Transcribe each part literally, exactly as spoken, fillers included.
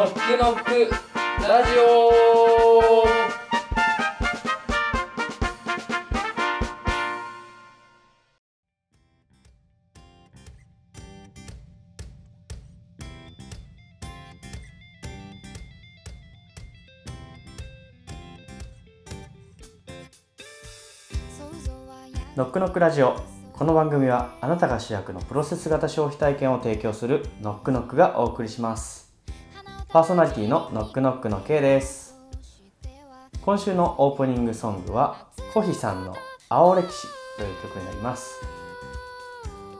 ノックノックラジオ。ノックノックラジオ。この番組はあなたが主役のプロセス型消費体験を提供するノックノックがお送りします。パーソナリティのノックノックの K です。今週のオープニングソングはコヒさんの青歴史という曲になります。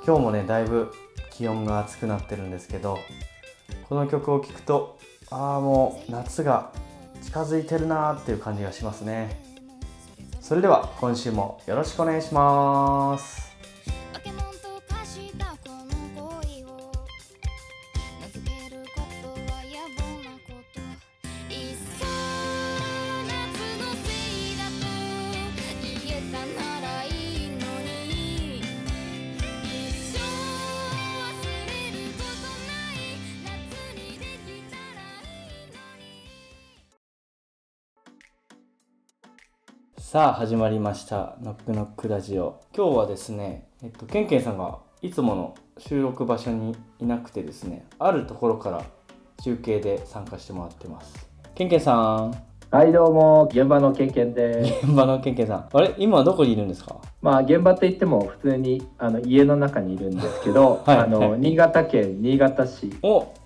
今日もね、だいぶ気温が暑くなってるんですけど、この曲を聴くと、ああもう夏が近づいてるなーっていう感じがしますね。それでは今週もよろしくお願いします。さあ始まりましたノックノックラジオ。今日はですね、えっと、ケンケンさんがいつもの収録場所にいなくてですね、あるところから中継で参加してもらってます。ケンケンさん。はい、どうも、現場のケンケンです。現場のケンケンさん、あれ今どこにいるんですか？まあ現場って言っても普通にあの家の中にいるんですけど、はい、あの新潟県新潟市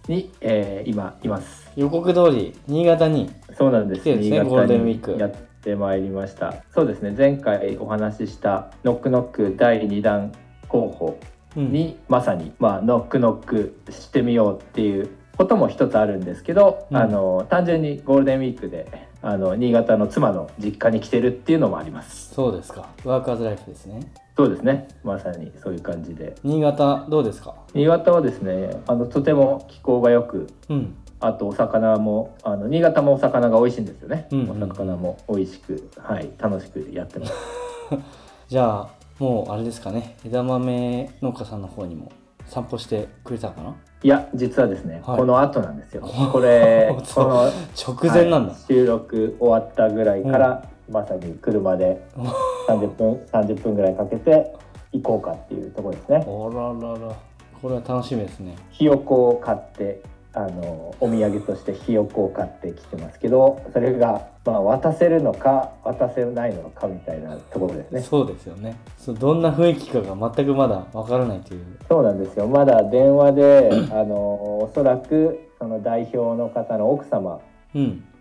に、えー、今います。予告通り新潟に。そうなんです、ね、新潟にゴールデンウィークやってまいりました。そうですね、前回お話ししたノックノックだいにだん候補に、うん、まさに、まあ、ノックノックしてみようっていうことも一つあるんですけど、うん、あの単純にゴールデンウィークであの新潟の妻の実家に来てるっていうのもあります。そうですか、ワーカーズライフですね。そうですね、まさにそういう感じで。新潟どうですか？新潟はですね、あのとても気候がよく、うん、あとお魚もあの新潟もお魚が美味しいんですよね、うんうん、お魚も美味しく、はい、楽しくやってますじゃあもうあれですかね、枝豆農家さんの方にも散歩してくれたかな？いや、実はですね、はい、この後なんですよ。これこの直前なんだ、はい、収録終わったぐらいから、うん、まさに車でさんじゅっぷんさんじゅっぷんぐらいかけて行こうかっていうところですね。おららら、これは楽しみですね。ひよこを買ってあのお土産としてひよこを買ってきてますけど、それが、まあ、渡せるのか渡せないのかみたいなところですね。そうですよね。そう、どんな雰囲気かが全くまだわからないという。そうなんですよ。まだ電話であのおそらくその代表の方の奥様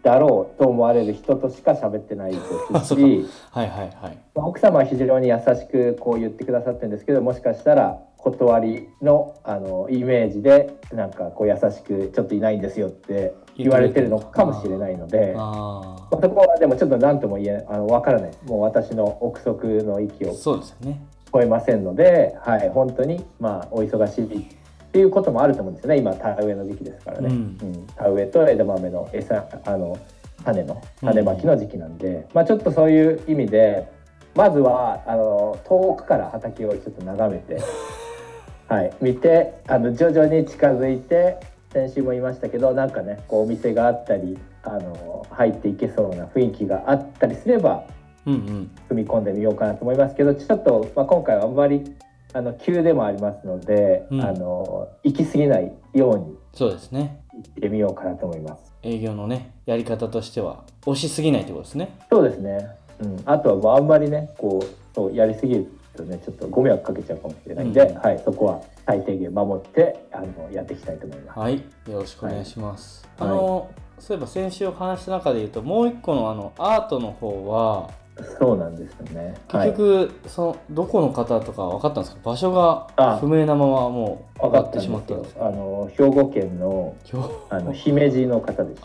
だろうと思われる人としか喋ってないですしはいはいはい、まあ、奥様は非常に優しくこう言ってくださってるんですけど、もしかしたら断り の, あのイメージでなんかこう優しくちょっといないんですよって言われてるのかもしれないので、ああ、そこはでもちょっと何とも言えあの分からない。もう私の憶測の域を超えませんの で, で、ね、はい、本当に、まあ、お忙しいっていうこともあると思うんですよね。今田植えの時期ですからね、うんうん、田植えと枝豆の餌あの 種, の種まきの時期なんで、うん、まあ、ちょっとそういう意味でまずはあの遠くから畑をちょっと眺めてはい、見てあの徐々に近づいて、先週も言いましたけど、なんかねこうお店があったりあの入っていけそうな雰囲気があったりすれば、うんうん、踏み込んでみようかなと思いますけど、ちょっと、まあ、今回はあんまりあの急でもありますので、うん、あの行き過ぎないようにそうですね行ってみようかなと思います。営業のねやり方としては押しすぎないってことですね。そうですね、うん、あとはもうあんまりねこうそうやりすぎるちょっとご迷惑かけちゃうかもしれないんで、うん、はい、そこは最低限守ってあのやっていきたいと思います。はい、よろしくお願いします。はい、あの、はい、そういえば先週お話した中で言うと、もう一個のあのアートの方は、そうなんですよね。結局、はい、そのどこの方とか分かったんですか？場所が不明なままもう分かってしまったんですか？あの兵庫県のあの姫路の方です。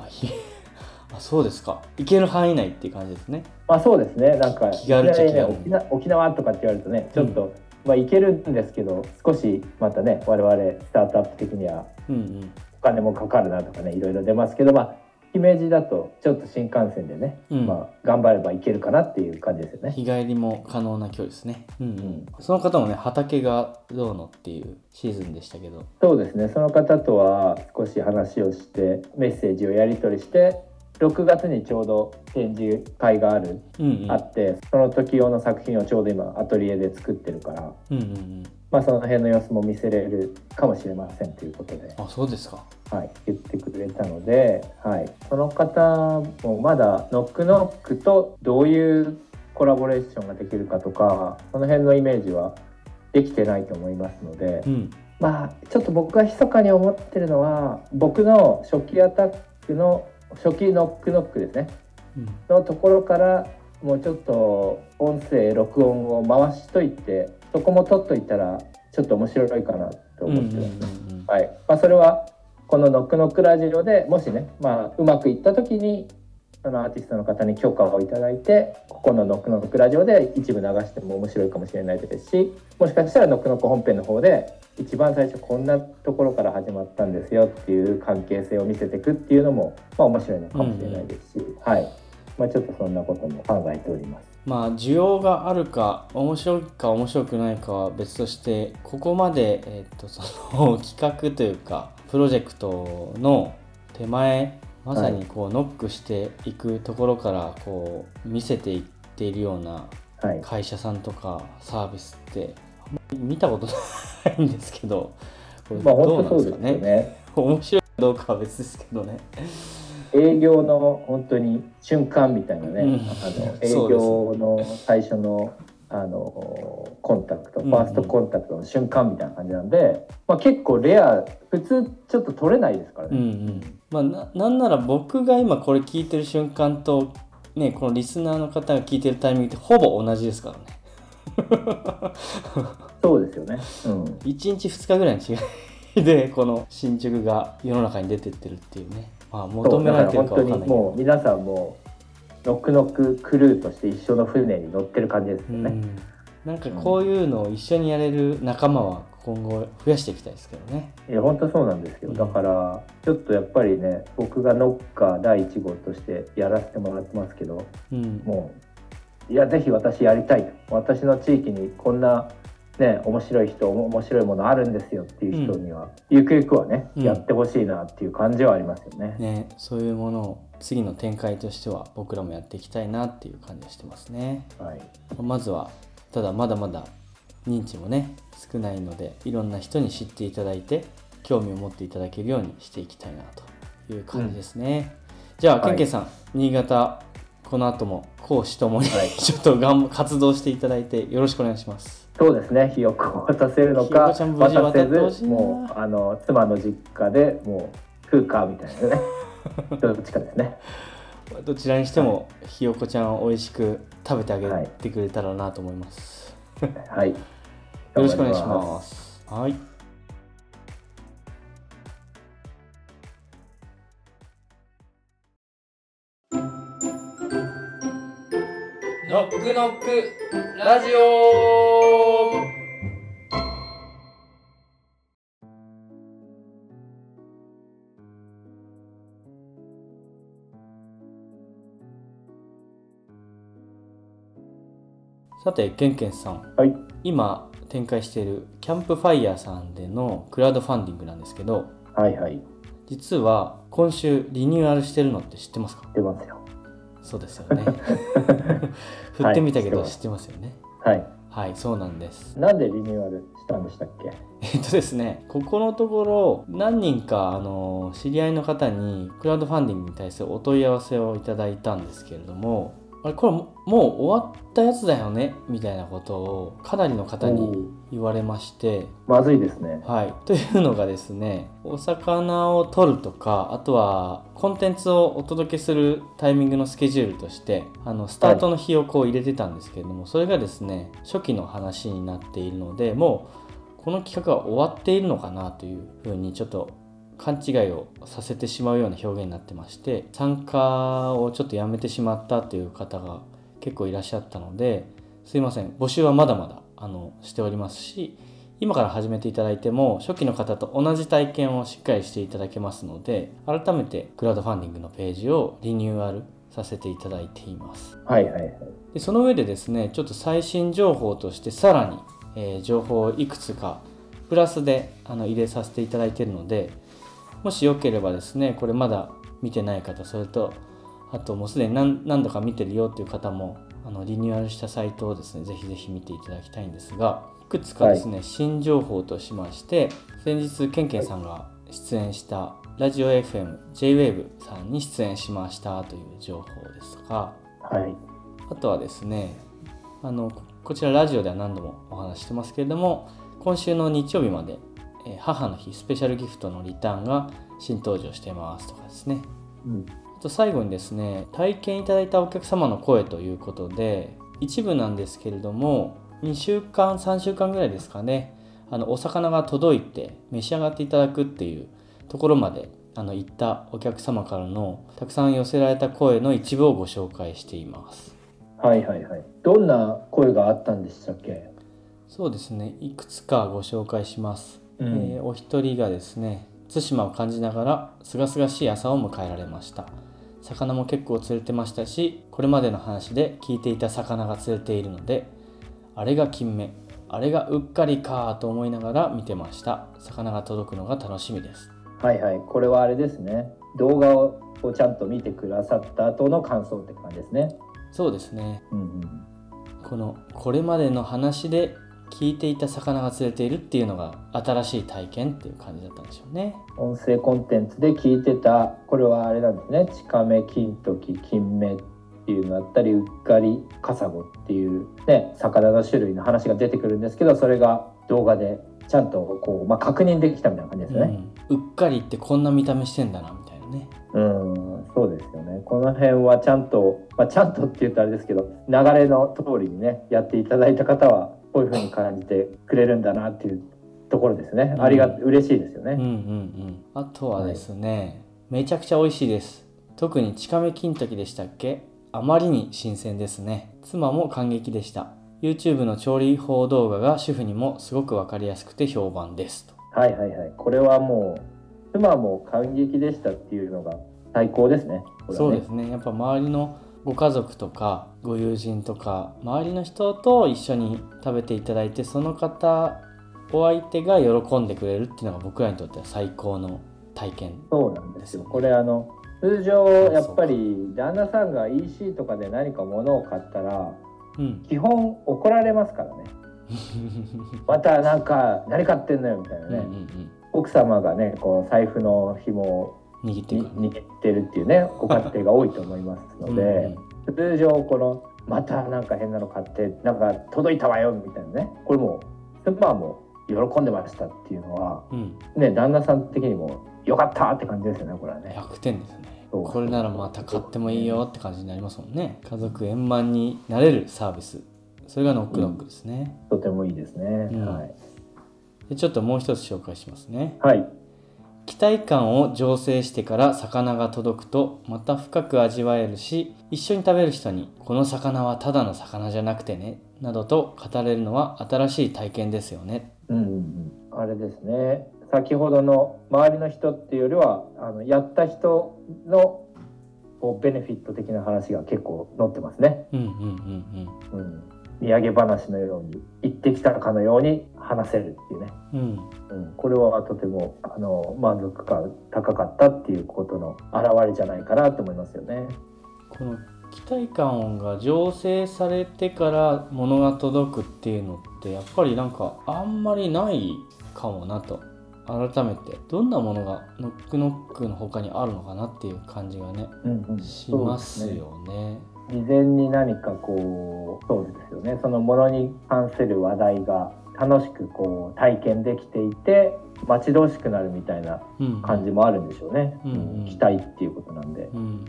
あ、そうですか。行ける範囲内っていう感じですね。まあそうですね。なんか気軽っちゃ気軽、ね、沖縄、沖縄とかって言われるとね、ちょっと、うん、まあ行けるんですけど、少しまたね、我々スタートアップ的にはお金もかかるなとかね、いろいろ出ますけど、まあ姫路だとちょっと新幹線でね、うん、まあ、頑張れば行けるかなっていう感じですよね。日帰りも可能な距離ですね、うんうん、その方もね畑がどうのっていうシーズンでしたけど、そうですね、その方とは少し話をしてメッセージをやり取りして、ろくがつにちょうど展示会がある、うんうん、あって、その時用の作品をちょうど今アトリエで作ってるから、うんうんうん、まあ、その辺の様子も見せれるかもしれませんということで、あ、そうですか、はい、言ってくれたので、はい、その方もまだノックノックとどういうコラボレーションができるかとか、その辺のイメージはできてないと思いますので、うん、まあちょっと僕が密かに思ってるのは、僕の初期アタックの初期ノックノックですね、うん、のところからもうちょっと音声録音を回しといて、そこも撮っといたらちょっと面白いかなと思ってます、うんうんうん、はい、まあ、それはこのノックノックラジオでもしね、まあ、うまくいった時にそのアーティストの方に許可をいただいて、ここのノックノックラジオで一部流しても面白いかもしれないですし、もしかしたらノックノック本編の方で一番最初こんなところから始まったんですよっていう関係性を見せていくっていうのも、まあ、面白いのかもしれないですし、うんうん、はい、まあ、ちょっとそんなことも考えております。まあ、需要があるか面白いか面白くないかは別として、ここまで、えー、とその企画というかプロジェクトの手前、まさにこうノックしていくところからこう見せていっているような会社さんとかサービスってあんまり見たことないんですけど、これどうなんですかね、まあ、本当そうですよね。面白いかどうかは別ですけどね。営業の本当に瞬間みたいなね、うん、あの営業の最初の、あのコンタクト、ファーストコンタクトの瞬間みたいな感じなんで、うんうん、まあ、結構レア、普通ちょっと取れないですからね、うんうん、まあ、な, なんなら僕が今これ聞いてる瞬間と、ね、このリスナーの方が聞いてるタイミングってほぼ同じですからねそうですよね、うん、いちにちふつかぐらいの違いでこの新宿が世の中に出てってるっていうね、まあ、求められてるか分かんないけど、本当にもう皆さんもノックノッククルーとして一緒の船に乗ってる感じですよね、うん、なんかこういうのを一緒にやれる仲間は今後増やしていきたいですけどね。いや本当そうなんですよ、うん、だからちょっとやっぱりね、僕がノッカーだいいち号としてやらせてもらってますけど、うん、もういやぜひ私やりたいと、私の地域にこんなね、面白い人、面白いものあるんですよっていう人には、うん、ゆくゆくはね、うん、やってほしいなっていう感じはありますよね。ね、そういうものを次の展開としては僕らもやっていきたいなっていう感じがしてますね、はい、まずはただまだまだ認知もね少ないので、いろんな人に知っていただいて興味を持っていただけるようにしていきたいなという感じですね、うん、じゃあ、はい、けんけんさん、新潟この後も講師ともに、はい、ちょっと頑張活動していただいてよろしくお願いします。そうですね、ひよこを渡せるのか渡せず、もうあの妻の実家でもう食うかみたいなねどっちかですね。どちらにしても、はい、ひよこちゃんを美味しく食べてあげてくれたらなと思いますはい、よろしくお願いします。はい、ノックノックラジオ。さて、けんけんさん、はい、今展開しているキャンプファイヤーさんでのクラウドファンディングなんですけど、はいはい、実は今週リニューアルしてるのって知ってますか？知ってますよ。そうですよね振ってみたけど知ってますよね。はい、はい、そうなんです。なんでリニューアルしたんでしたっけ？えっとですね、ここのところ何人かあの知り合いの方にクラウドファンディングに対するお問い合わせをいただいたんですけれども、あれこれもう終わったやつだよねみたいなことをかなりの方に言われまして、まずいですね、はい、というのがですね、お魚を取るとか、あとはコンテンツをお届けするタイミングのスケジュールとしてあのスタートの日をこう入れてたんですけれども、はい、それがですね初期の話になっているので、もうこの企画は終わっているのかなというふうにちょっと勘違いをさせてしまうような表現になってまして、参加をちょっとやめてしまったという方が結構いらっしゃったので、すいません、募集はまだまだあのしておりますし、今から始めていただいても初期の方と同じ体験をしっかりしていただけますので、改めてクラウドファンディングのページをリニューアルさせていただいています。はいはいはい。で、その上でですね、ちょっと最新情報としてさらに、えー、情報をいくつかプラスであの入れさせていただいているので、もしよければですね、これまだ見てない方、それとあともうすでに 何, 何度か見てるよっていう方も、あのリニューアルしたサイトをですね、ぜひぜひ見ていただきたいんですが、いくつかですね、はい、新情報としまして、先日ケンケンさんが出演したラジオ エフエム ジェイウェーブ さんに出演しましたという情報ですとか、はい、あとはですね、あのこちらラジオでは何度もお話してますけれども、今週の日曜日まで母の日スペシャルギフトのリターンが新登場してますとかですね、うん、あと最後にですね、体験いただいたお客様の声ということで、一部なんですけれどもにしゅうかんさんしゅうかんぐらいですかね、あのお魚が届いて召し上がっていただくっていうところまであの行ったお客様からのたくさん寄せられた声の一部をご紹介しています。はいはいはい。どんな声があったんでしたっけ？そうですね、いくつかご紹介します。うん、えー、お一人がですね、対馬を感じながら清々しい朝を迎えられました。魚も結構釣れてましたし、これまでの話で聞いていた魚が釣れているので、あれが金目、あれがうっかりかと思いながら見てました。魚が届くのが楽しみです。はいはい。これはあれですね、動画をちゃんと見てくださった後の感想って感じですね。そうですね、うんうん、このこれまでの話で聞いていた魚が釣れているっていうのが新しい体験っていう感じだったんでしょうね。音声コンテンツで聞いてた、これはあれなんですね、近目、金時、金目っていうのだったり、うっかりカサゴっていうね、魚の種類の話が出てくるんですけど、それが動画でちゃんとこう、まあ、確認できたみたいな感じですね、うん、うっかりってこんな見た目してんだなみたいなね。うん、そうですよね。この辺はちゃんと、まあ、ちゃんとって言うとあれですけど、流れの通りにねやっていただいた方はこういう風に感じてくれるんだなっていうところですね。ありが、うん、嬉しいですよね、うんうんうん、あとはですね、はい、めちゃくちゃ美味しいです。特に近目金時でしたっけ、あまりに新鮮ですね。妻も感激でした。 YouTube の調理法動画が主婦にもすごく分かりやすくて評判ですと。はいはいはい。これはもう妻も感激でしたっていうのが最高ですね。これはね、そうですね、やっぱ周りのご家族とかご友人とか周りの人と一緒に食べていただいて、その方お相手が喜んでくれるっていうのが僕らにとっては最高の体験ですね。そうなんですよ。これあの通常やっぱり旦那さんが イーシー とかで何か物を買ったら基本怒られますからね、うん、またなんか何買ってんのよみたいなね、うんうんうん、奥様がねこう財布の紐を握ってる、握ってるっていうねご家庭が多いと思いますのでうん、うん、通常このまたなんか変なの買ってなんか届いたわよみたいなね、これもスーパーも喜んでましたっていうのは、うん、ね旦那さん的にも良かったって感じですよね。これはねひゃくてんですね。これならまた買ってもいいよって感じになりますもんね。家族円満になれるサービス、それがノックノックですね、うん、とてもいいですね、うんはい、でちょっともう一つ紹介しますね。はい。期待感を醸成してから魚が届くとまた深く味わえるし、一緒に食べる人にこの魚はただの魚じゃなくてねなどと語れるのは新しい体験ですよね。うん、あれですね、先ほどの周りの人っていうよりはあのやった人のこうベネフィット的な話が結構載ってますね。うんうんうんうん、うん、土産話のように行ってきたかのように話せるっていうね、うんうん、これはとてもあの満足感高かったっていうことの表れじゃないかなと思いますよね。この期待感が醸成されてから物が届くっていうのってやっぱりなんかあんまりないかもなと、改めてどんなものがノックノックの他にあるのかなっていう感じがね、うんうん、しますよね。事前に何かこう、そうですよね、そのものに関する話題が楽しくこう体験できていて待ち遠しくなるみたいな感じもあるんでしょうね、うんうんうん、期待っていうことなんで、うんうん、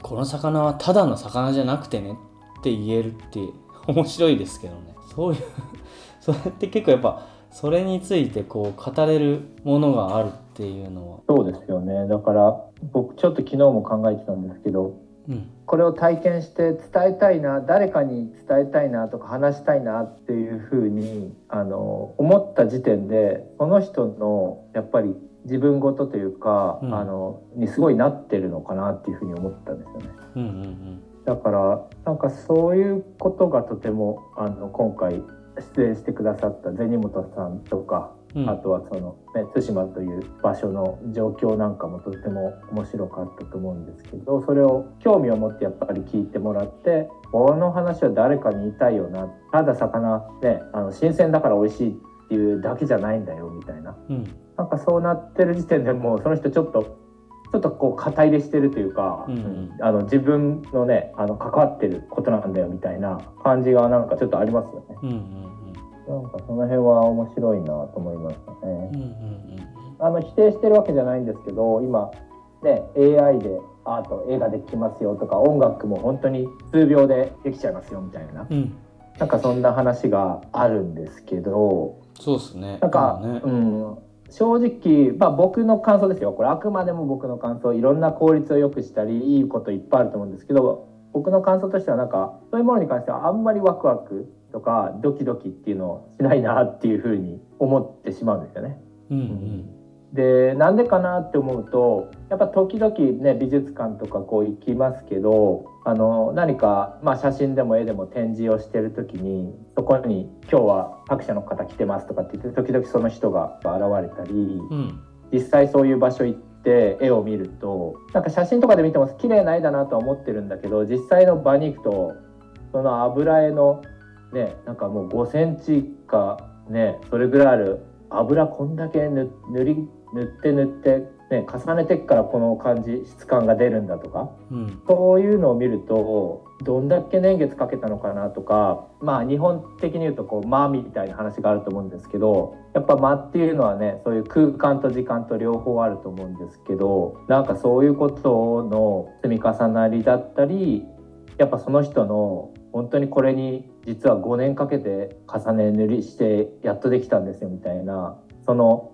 この魚はただの魚じゃなくてねって言えるって面白いですけどね。そういうそれって結構やっぱそれについてこう語れるものがあるっていうのはそうですよね。だから僕ちょっと昨日も考えてたんですけど、うん、これを体験して伝えたいな、誰かに伝えたいなとか話したいなっていうふうにあの思った時点で、その人のやっぱり自分ごとというか、うん、あのにすごいなってるのかなっていうふうに思ったんですよね、うんうんうん、だからなんかそういうことがとてもあの今回出演してくださった銭本さんとか、うん、あとはその、ね、対馬という場所の状況なんかもとても面白かったと思うんですけど、それを興味を持ってやっぱり聞いてもらって、この話は誰かに言いたいよな、ただ魚ね、あの新鮮だから美味しいっていうだけじゃないんだよみたいな、うん、なんかそうなってる時点でもうその人ちょっとちょっとこう肩入れしてるというか、うんうん、あの自分のね、あの関わってることなんだよみたいな感じがなんかちょっとありますよね、うんうんうん、なんかその辺は面白いなと思いましたね、うんうんうん、あの否定してるわけじゃないんですけど、今、ね、エーアイ でアート、絵ができますよとか、音楽も本当に数秒でできちゃいますよみたいな、うん、なんかそんな話があるんですけど、そうですね、なんか、ね、うん正直、まあ、僕の感想ですよ、これあくまでも僕の感想、いろんな効率を良くしたりいいこといっぱいあると思うんですけど、僕の感想としてはなんかそういうものに関してはあんまりワクワクとかドキドキっていうのをしないなっていうふうに思ってしまうんですよね、うんうん、でなんでかなって思うと、やっぱ時々ね美術館とかこう行きますけど、あの何か、まあ、写真でも絵でも展示をしてる時に、そこに今日は作者の方来てますとかって言って時々その人が現れたり、うん、実際そういう場所行って絵を見ると、なんか写真とかで見ても綺麗な絵だなとは思ってるんだけど、実際の場に行くとその油絵のね、なんかもうごセンチかね、それぐらいある油こんだけ 塗, 塗り塗って塗ってね、重ねてからこの感じ質感が出るんだとか、うん、そういうのを見るとどんだけ年月かけたのかなとか、まあ日本的に言うとこう間みたいな話があると思うんですけど、やっぱ間っていうのはね、そういう空間と時間と両方あると思うんですけど、なんかそういうことの積み重なりだったり、やっぱその人の本当にこれに実はごねんかけて重ね塗りしてやっとできたんですよみたいな、その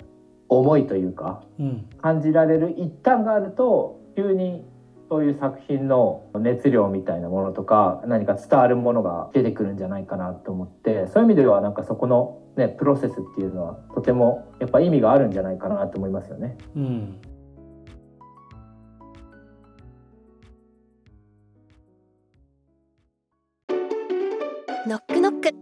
思いというか、うん、感じられる一端があると、急にそういう作品の熱量みたいなものとか何か伝わるものが出てくるんじゃないかなと思って、そういう意味ではなんかそこの、ね、プロセスっていうのはとてもやっぱ意味があるんじゃないかなと思いますよね、うん、ノックノック、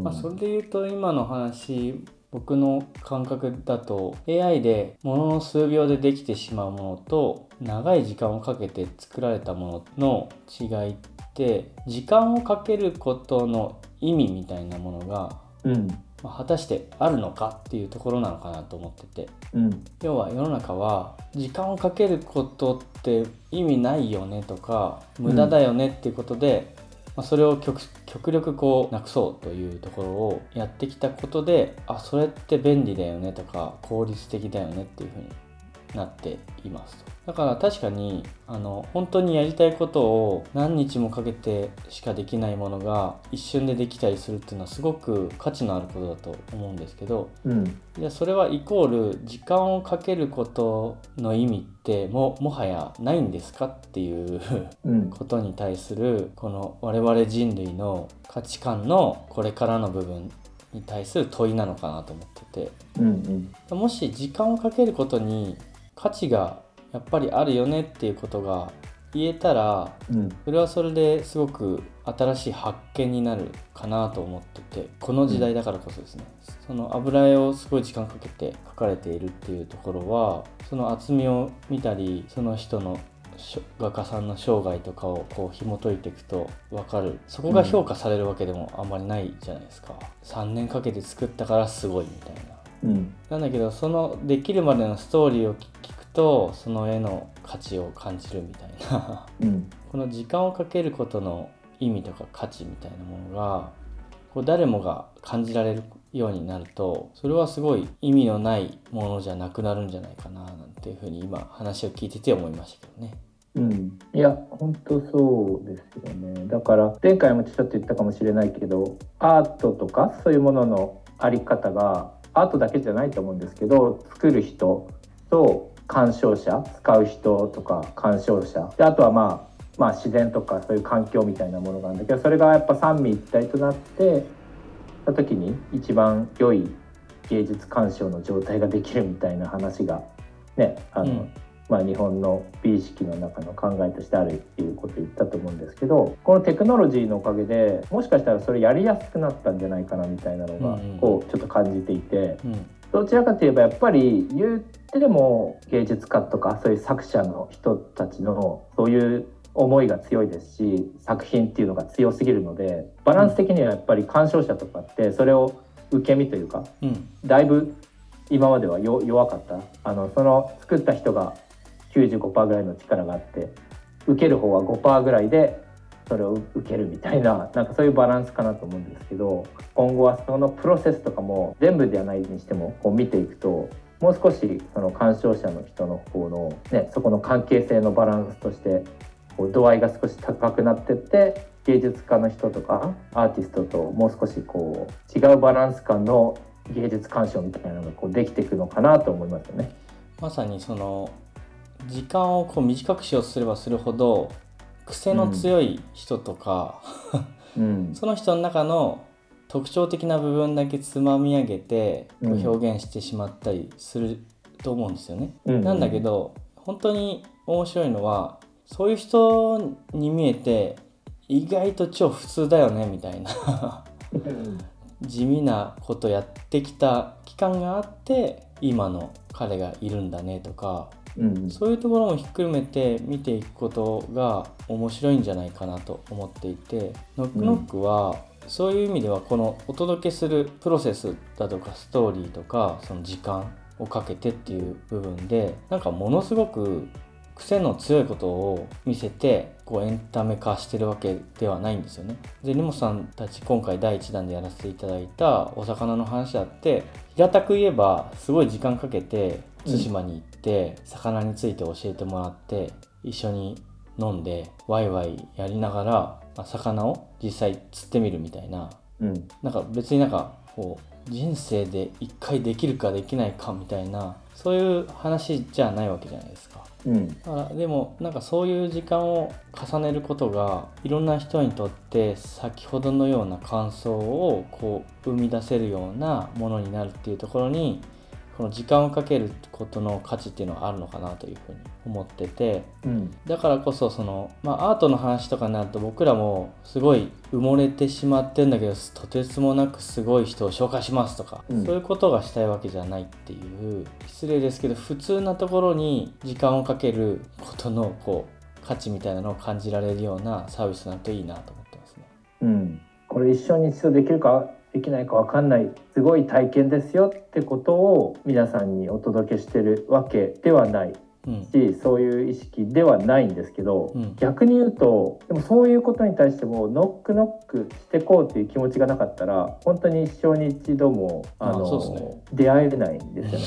まあ、それでいうと今の話、僕の感覚だと エーアイ でものの数秒でできてしまうものと長い時間をかけて作られたものの違いって、時間をかけることの意味みたいなものが、うんまあ、果たしてあるのかっていうところなのかなと思ってて、うん、要は世の中は時間をかけることって意味ないよねとか無駄だよねっていうことで、うんまあ、それを 極, 極力こうなくそうというところをやってきたことで、あ、それって便利だよねとか効率的だよねっていう風になっていますと。だから確かにあの本当にやりたいことを何日もかけてしかできないものが一瞬でできたりするっていうのはすごく価値のあることだと思うんですけど、うん、いやそれはイコール時間をかけることの意味ってももはやないんですかっていうことに対するこの我々人類の価値観のこれからの部分に対する問いなのかなと思ってて、うんうん、もし時間をかけることに価値がやっぱりあるよねっていうことが言えたら、うん、それはそれですごく新しい発見になるかなと思ってて、この時代だからこそですね、うん、その油絵をすごい時間かけて描かれているっていうところは、その厚みを見たりその人の画家さんの生涯とかをこう紐解いていくと分かる、そこが評価されるわけでもあんまりないじゃないですか、うん、さんねんかけて作ったからすごいみたいな、うん、なんだけどそのできるまでのストーリーを聞くとその絵の価値を感じるみたいな、うん、この時間をかけることの意味とか価値みたいなものがこう誰もが感じられるようになると、それはすごい意味のないものじゃなくなるんじゃないかななんていうふうに今話を聞いてて思いましたけどね。うん、いや本当そうですよね。だから前回もちょっと言ったかもしれないけど、アートとかそういうもののあり方がアートだけじゃないと思うんですけど、作る人と鑑賞者、使う人とか鑑賞者で、あとはまあまあ自然とかそういう環境みたいなものなんだけど、それがやっぱ三位一体となってた時に一番良い芸術鑑賞の状態ができるみたいな話がね、あの、うん、まあ、日本の美意識の中の考えとしてあるっていうことを言ったと思うんですけど、このテクノロジーのおかげでもしかしたらそれやりやすくなったんじゃないかなみたいなのがこうちょっと感じていて、どちらかといえばやっぱり言ってでも芸術家とかそういう作者の人たちのそういう思いが強いですし、作品っていうのが強すぎるので、バランス的にはやっぱり鑑賞者とかってそれを受け身というか、だいぶ今までは弱かった、あのその作った人がきゅうじゅうごパーセント ぐらいの力があって、受ける方は ごパーセント ぐらいでそれを受けるみたいな、なんかそういうバランスかなと思うんですけど、今後はそのプロセスとかも全部ではないにしてもこう見ていくと、もう少しその鑑賞者の人の方のね、そこの関係性のバランスとしてこう度合いが少し高くなってって、芸術家の人とかアーティストともう少しこう違うバランス感の芸術鑑賞みたいなのがこうできていくのかなと思いますよね。まさにその時間をこう短くしようとすればするほど癖の強い人とか、うん、その人の中の特徴的な部分だけつまみ上げてこう表現してしまったりすると思うんですよね、うん、なんだけど本当に面白いのは、そういう人に見えて意外と超普通だよねみたいな地味なことやってきた期間があって今の彼がいるんだねとか、うん、そういうところもひっくるめて見ていくことが面白いんじゃないかなと思っていて、ノックノックはそういう意味ではこのお届けするプロセスだとかストーリーとかその時間をかけてっていう部分で、なんかものすごく癖の強いことを見せてこうエンタメ化してるわけではないんですよね。で、根本さんたち今回だいいちだんでやらせていただいたお魚の話だって平たく言えばすごい時間かけて対馬に行って魚について教えてもらって一緒に飲んでワイワイやりながら魚を実際釣ってみるみたいな、うん、なんか別になんかこう人生で一回できるかできないかみたいなそういう話じゃないわけじゃないですか。うん、だからでもなんかそういう時間を重ねることがいろんな人にとって先ほどのような感想をこう生み出せるようなものになるっていうところに、この時間をかけることの価値っていうのはあるのかなというふうに思ってて、うん、だからこそその、まあ、アートの話とかになると僕らもすごい埋もれてしまってるんだけど、とてつもなくすごい人を紹介しますとか、うん、そういうことがしたいわけじゃないっていう、失礼ですけど普通なところに時間をかけることのこう価値みたいなのを感じられるようなサービスになるといいなと思ってますね。うん、これ一緒に一度できるかできないか分かんない、すごい体験ですよってことを皆さんにお届けしてるわけではないし、うん、そういう意識ではないんですけど、うん、逆に言うとでもそういうことに対してもノックノックしてこうっていう気持ちがなかったら本当に一生に一度もあのあそうですね、出会えないんですよね。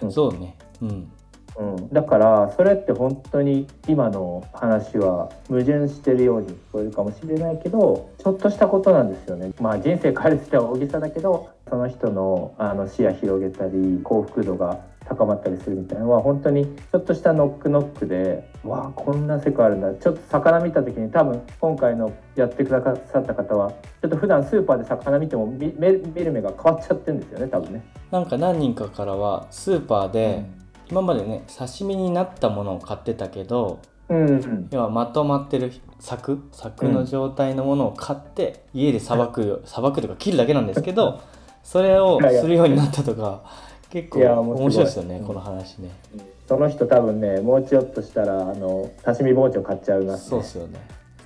うん、そうね、うんうん、だからそれって本当に今の話は矛盾してるように聞こえるかもしれないけど、ちょっとしたことなんですよね。まあ人生変えるっては大げさだけど、その人の、あの視野広げたり幸福度が高まったりするみたいなのは本当にちょっとしたノックノックで、わあこんな世界あるんだ、ちょっと魚見た時に、多分今回のやってくださった方はちょっと普段スーパーで魚見ても 見, 見る目が変わっちゃってるんですよね、多分ね。なんか何人かからはスーパーで、うん、今までね刺身になったものを買ってたけど、うんうん、要はまとまってる柵柵の状態のものを買って、うん、家でさばくさばくとか切るだけなんですけどそれをするようになったとか結構面白いですよね、この話ね、うん、その人多分ねもうちょっとしたらあの刺身包丁買っちゃうなって、そうですよね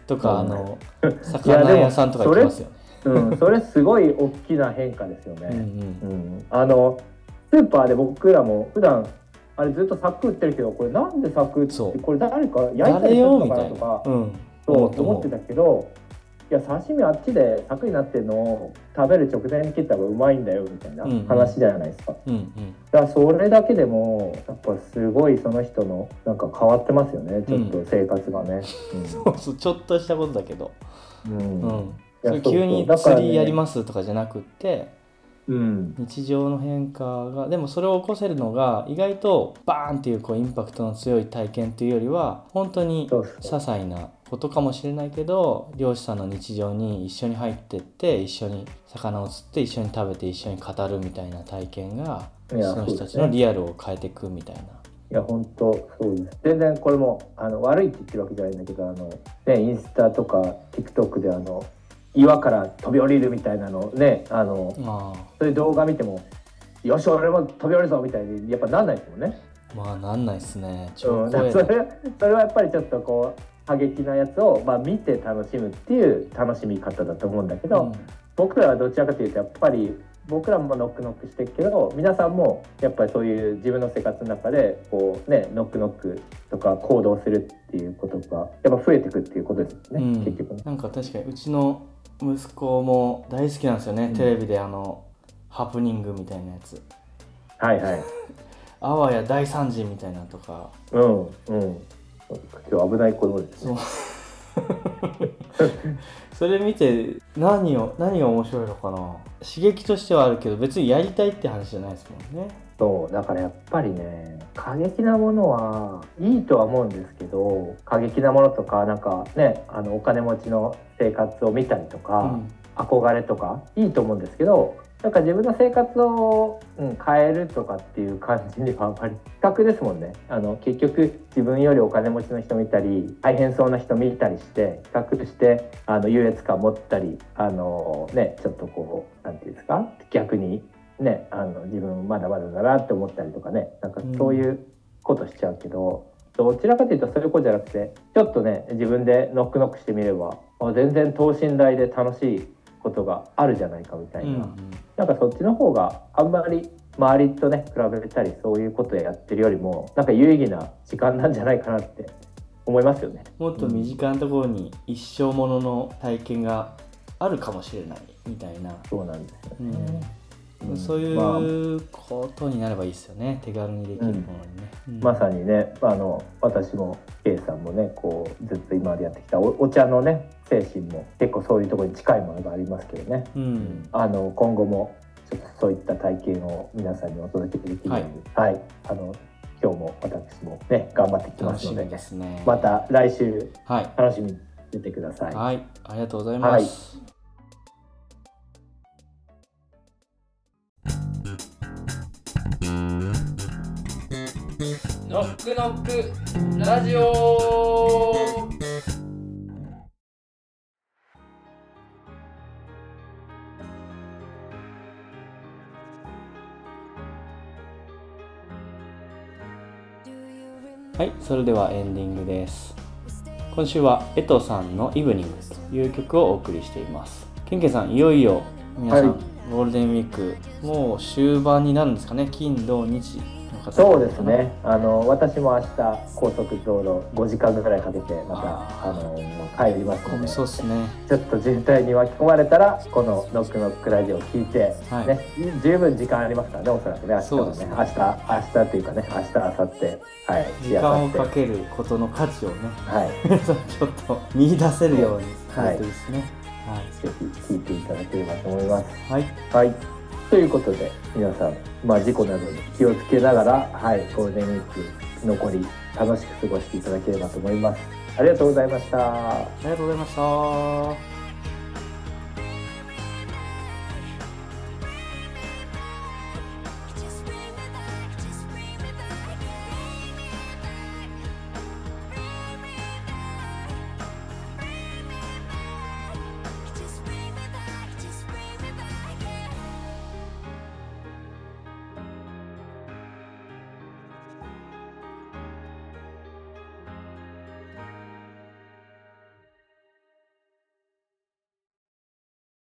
とか、うん、あの魚屋さんとか行きますよね。それ、うん、それすごい大きな変化ですよね。うんうんうん、あのスーパーで僕らも普段あれずっとサク売ってるけど、これなんでサクってこれ誰か焼いたりするのかなとか、うん、そう思ってたけど、いや刺身あっちでサクになってるのを食べる直前に切った方がうまいんだよみたいな話じゃないですか。うんうん、だからそれだけでもやっぱすごいその人のなんか変わってますよね、ちょっと生活がね。うんうん、そうそうちょっとしたことだけど、うんうん、それ急に釣りやりますとかじゃなくって、うん、日常の変化がでもそれを起こせるのが意外とバーンっていうこうインパクトの強い体験というよりは本当に些細なことかもしれないけど漁師さんの日常に一緒に入ってって一緒に魚を釣って一緒に食べて一緒に語るみたいな体験がその人たちのリアルを変えていくみたいな。いや本当そうです。全然これもあの悪いって言ってるわけじゃないんだけどあの、ね、インスタとか TikTok であの岩から飛び降りるみたいなのねあのあそういう動画見てもよし俺も飛び降りるぞみたいにやっぱなんないですもんね。まあなんないですね。ちょっと、うん、それそれはやっぱりちょっとこう過激なやつを、まあ、見て楽しむっていう楽しみ方だと思うんだけど、うん、僕らはどちらかというとやっぱり僕らもノックノックしてるけど皆さんもやっぱりそういう自分の生活の中でこう、ね、ノックノックとか行動するっていうことがやっぱ増えてくっていうことですね、うん、結局ね。なんか確かにうちの息子も大好きなんですよね、うん、テレビであのハプニングみたいなやつ。はいはいあわやだいさん次みたいなとかうんうん今日危ない子供ですね そ, それ見て何を何が面白いのかな。刺激としてはあるけど別にやりたいって話じゃないですもんね。そうだからやっぱりね過激なものはいいとは思うんですけど過激なものとかなんかねあのお金持ちの生活を見たりとか、うん、憧れとかいいと思うんですけどなんか自分の生活を、うん、変えるとかっていう感じにはあんまり比較ですもんね。あの結局自分よりお金持ちの人見たり大変そうな人見たりして比較してあの優越感持ったりあのねちょっとこうなんていうんですか逆にねあの自分まだまだだなって思ったりとかねなんかそういうことしちゃうけど、うん、どちらかというとそういうことじゃなくてちょっとね自分でノックノックしてみれば全然等身大で楽しいことがあるじゃないかみたいな、うんうん、なんかそっちの方があんまり周りとね比べたりそういうことをやってるよりもなんか有意義な時間なんじゃないかなって思いますよね。もっと身近なところに一生ものの体験があるかもしれないみたいな。そうなんですよね、うんうん、そういうことになればいいですよね、まあ、手軽にできるものにね、うんうん、まさにねあの私も K さんもねこうずっと今までやってきた お, お茶のね精神も結構そういうところに近いものがありますけどね、うん、あの今後もちょっとそういった体験を皆さんにお届けできるように、はいはい、あの今日も私もね頑張ってきますの で,、ねですね、また来週楽しみに出てください、はいはい、ありがとうございます、はい。ノックノックラジオ。はい、それではエンディングです。今週はエトさんのイブニングという曲をお送りしています。ケンケンさん、いよいよ皆さん、はい、ゴールデンウィークもう終盤になるんですかね。金土日の方。そうですね。あの私も明日高速道路ごじかんぐらいかけてまたああの帰りますので。そうですね。ちょっと渋滞に巻き込まれたらこのノックノックラジオを聞いて、はい、ね十分時間ありますからねおそらくね明日もね、ね明日明日というかね明日明後日。はい、時間をかけることの価値をね、はい、ちょっと見出せるようにはい、ですね、はい、ぜひ聞いていただければと思います。はい、はい、ということで皆さん、まあ、事故などに気をつけながら、はい、ゴールデンウィーク残り楽しく過ごしていただければと思います。ありがとうございました。ありがとうございました。